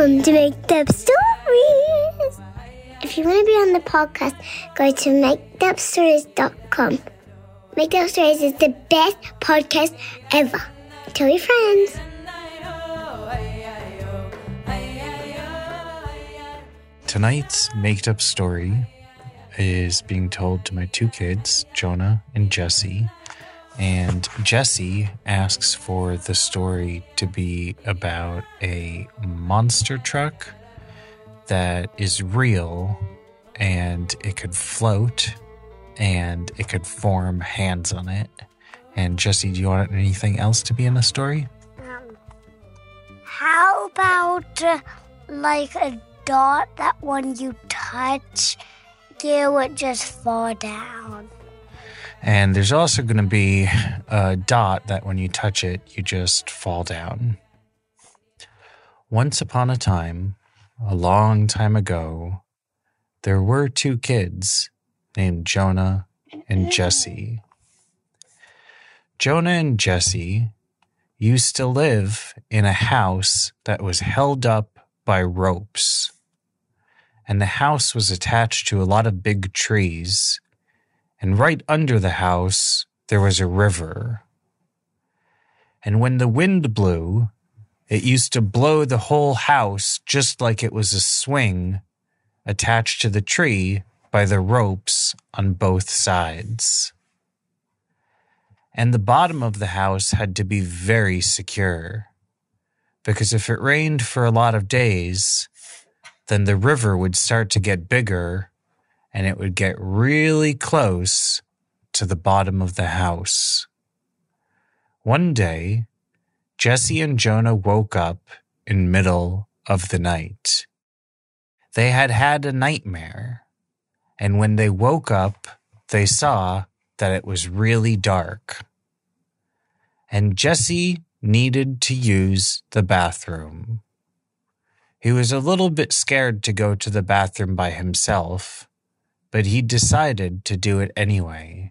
Welcome to Make Up Stories. If you want to be on the podcast, go to makeupstories.com. Make Up Stories is the best podcast ever. Tell your friends. Tonight's Make Up Story is being told to my two kids, Jonah and Jesse. And Jesse asks for the story to be about a monster truck that is real, and it could float, and it could form hands on it. And Jesse, do you want anything else to be in the story? How about like a dot that when you touch, you would just fall down? And there's also going to be a dot that when you touch it, you just fall down. Once upon a time, a long time ago, there were two kids named Jonah and Jesse. Jonah and Jesse used to live in a house that was held up by ropes. And the house was attached to a lot of big trees. And right under the house, there was a river. And when the wind blew, it used to blow the whole house just like it was a swing attached to the tree by the ropes on both sides. And the bottom of the house had to be very secure, because if it rained for a lot of days, then the river would start to get bigger, and it would get really close to the bottom of the house. One day, Jesse and Jonah woke up in middle of the night. They had had a nightmare, and when they woke up, they saw that it was really dark. And Jesse needed to use the bathroom. He was a little bit scared to go to the bathroom by himself, but he decided to do it anyway.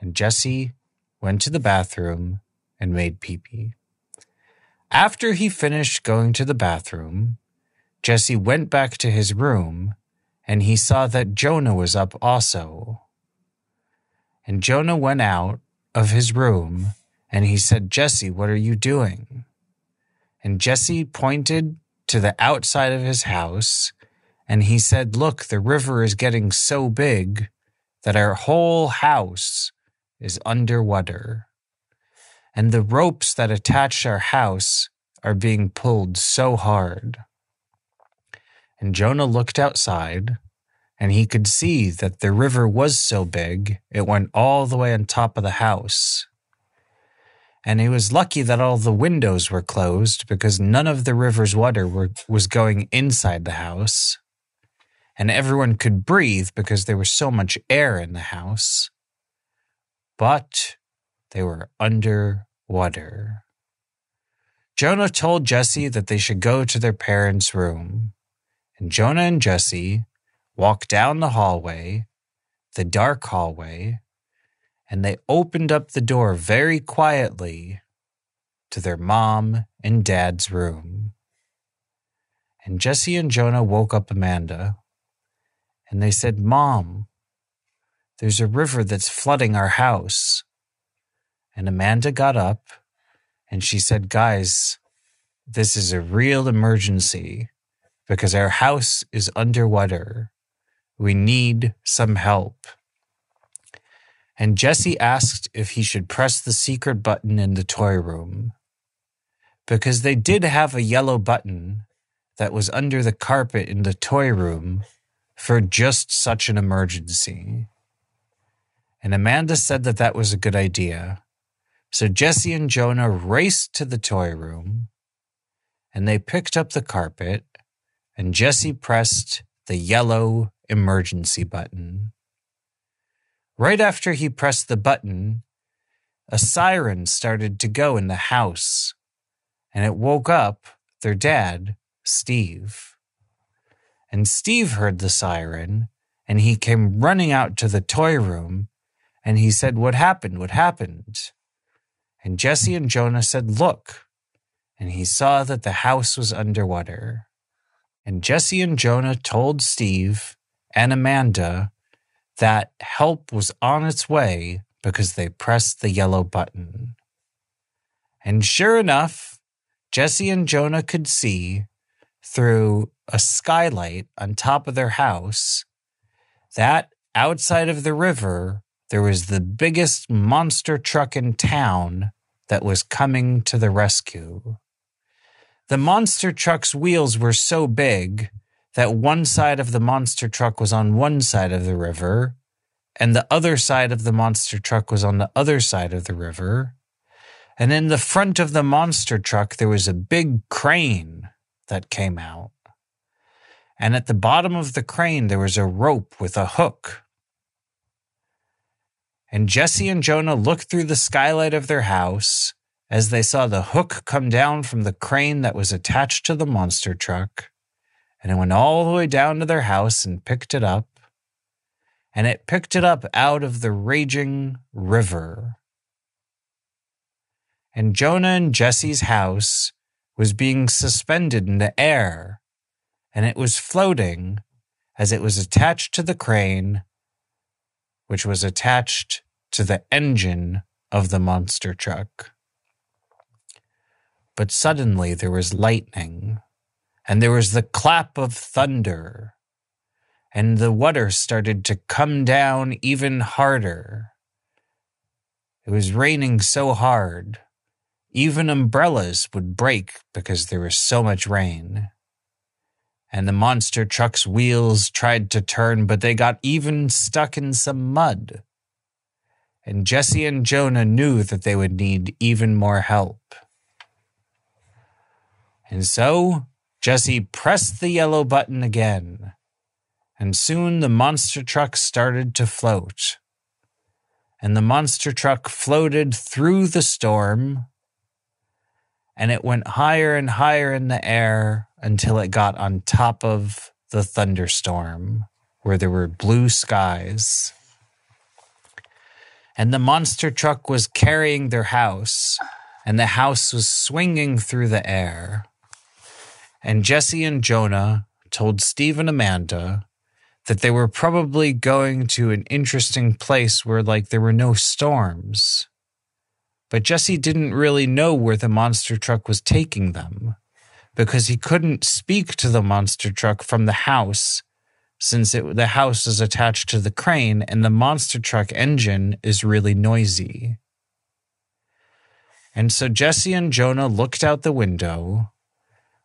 And Jesse went to the bathroom and made pee-pee. After he finished going to the bathroom, Jesse went back to his room, and he saw that Jonah was up also. And Jonah went out of his room, and he said, "Jesse, what are you doing?" And Jesse pointed to the outside of his house, and he said, "Look, the river is getting so big that our whole house is underwater. And the ropes that attach our house are being pulled so hard." And Jonah looked outside, and he could see that the river was so big, it went all the way on top of the house. And he was lucky that all the windows were closed, because none of the river's water was going inside the house. And everyone could breathe because there was so much air in the house. But they were underwater. Jonah told Jesse that they should go to their parents' room. And Jonah and Jesse walked down the hallway, the dark hallway, and they opened up the door very quietly to their mom and dad's room. And Jesse and Jonah woke up Amanda. And they said, "Mom, there's a river that's flooding our house." And Amanda got up and she said, "Guys, this is a real emergency because our house is underwater. We need some help." And Jesse asked if he should press the secret button in the toy room, because they did have a yellow button that was under the carpet in the toy room for just such an emergency. And Amanda said that that was a good idea. So Jesse and Jonah raced to the toy room, and they picked up the carpet, and Jesse pressed the yellow emergency button. Right after he pressed the button, a siren started to go in the house, and it woke up their dad, Steve. And Steve heard the siren, and he came running out to the toy room, and he said, "What happened? What happened?" And Jesse and Jonah said, "Look, and he saw that the house was underwater. And Jesse and Jonah told Steve and Amanda that help was on its way because they pressed the yellow button. And sure enough, Jesse and Jonah could see through a skylight on top of their house that outside of the river, there was the biggest monster truck in town that was coming to the rescue. The monster truck's wheels were so big that one side of the monster truck was on one side of the river, and the other side of the monster truck was on the other side of the river. And in the front of the monster truck, there was a big crane that came out. And at the bottom of the crane, there was a rope with a hook. And Jesse and Jonah looked through the skylight of their house as they saw the hook come down from the crane that was attached to the monster truck, and it went all the way down to their house and picked it up, and it picked it up out of the raging river. And Jonah and Jesse's house was being suspended in the air, and it was floating as it was attached to the crane, which was attached to the engine of the monster truck. But suddenly there was lightning, and there was the clap of thunder, and the water started to come down even harder. It was raining so hard, even umbrellas would break because there was so much rain. And the monster truck's wheels tried to turn, but they got even stuck in some mud. And Jesse and Jonah knew that they would need even more help. And so Jesse pressed the yellow button again, and soon the monster truck started to float. And the monster truck floated through the storm, and it went higher and higher in the air until it got on top of the thunderstorm, where there were blue skies. And the monster truck was carrying their house, and the house was swinging through the air. And Jesse and Jonah told Steve and Amanda that they were probably going to an interesting place where, there were no storms. But Jesse didn't really know where the monster truck was taking them, because he couldn't speak to the monster truck from the house, since the house is attached to the crane and the monster truck engine is really noisy. And so Jesse and Jonah looked out the window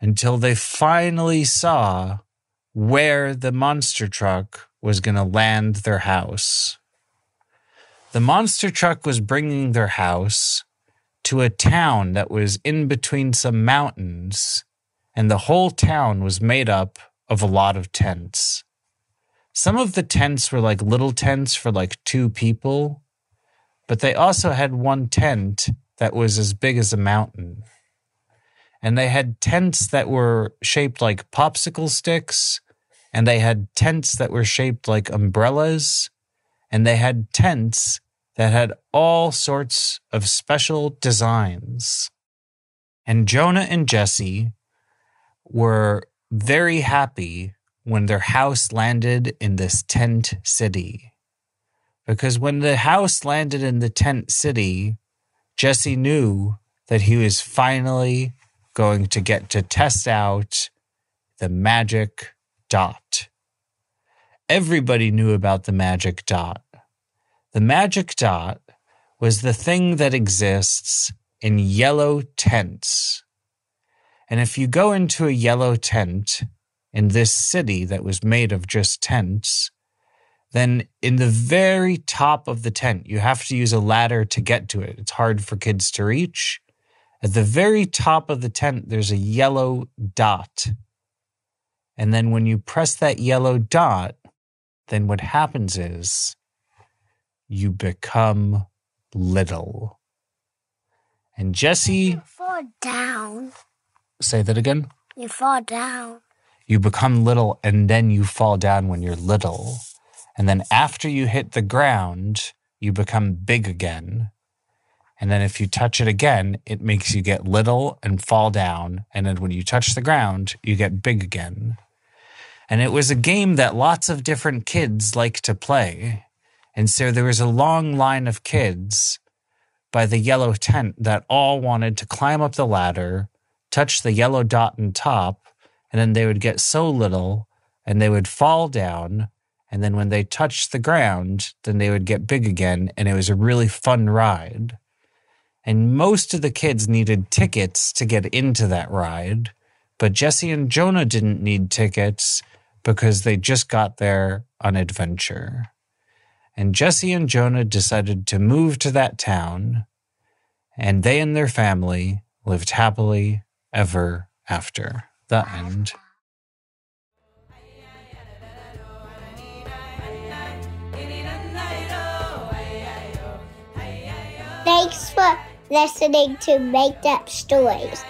until they finally saw where the monster truck was going to land their house. The monster truck was bringing their house to a town that was in between some mountains, and the whole town was made up of a lot of tents. Some of the tents were little tents for 2 people, but they also had one tent that was as big as a mountain. And they had tents that were shaped like popsicle sticks, and they had tents that were shaped like umbrellas, and they had tents that had all sorts of special designs. And Jonah and Jesse were very happy when their house landed in this tent city, because when the house landed in the tent city, Jesse knew that he was finally going to get to test out the magic dot. Everybody knew about the magic dot. The magic dot was the thing that exists in yellow tents. And if you go into a yellow tent in this city that was made of just tents, then in the very top of the tent, you have to use a ladder to get to it. It's hard for kids to reach. At the very top of the tent, there's a yellow dot. And then when you press that yellow dot, then what happens is you become little. And Jesse... You fall down. Say that again? You fall down. You become little, and then you fall down when you're little. And then after you hit the ground, you become big again. And then if you touch it again, it makes you get little and fall down. And then when you touch the ground, you get big again. And it was a game that lots of different kids liked to play. And so there was a long line of kids by the yellow tent that all wanted to climb up the ladder, touch the yellow dot on top, and then they would get so little and they would fall down. And then when they touched the ground, then they would get big again. And it was a really fun ride. And most of the kids needed tickets to get into that ride. But Jesse and Jonah didn't need tickets because they just got there on adventure. And Jesse and Jonah decided to move to that town, and they and their family lived happily ever after. The end. Thanks for listening to Make Up Stories.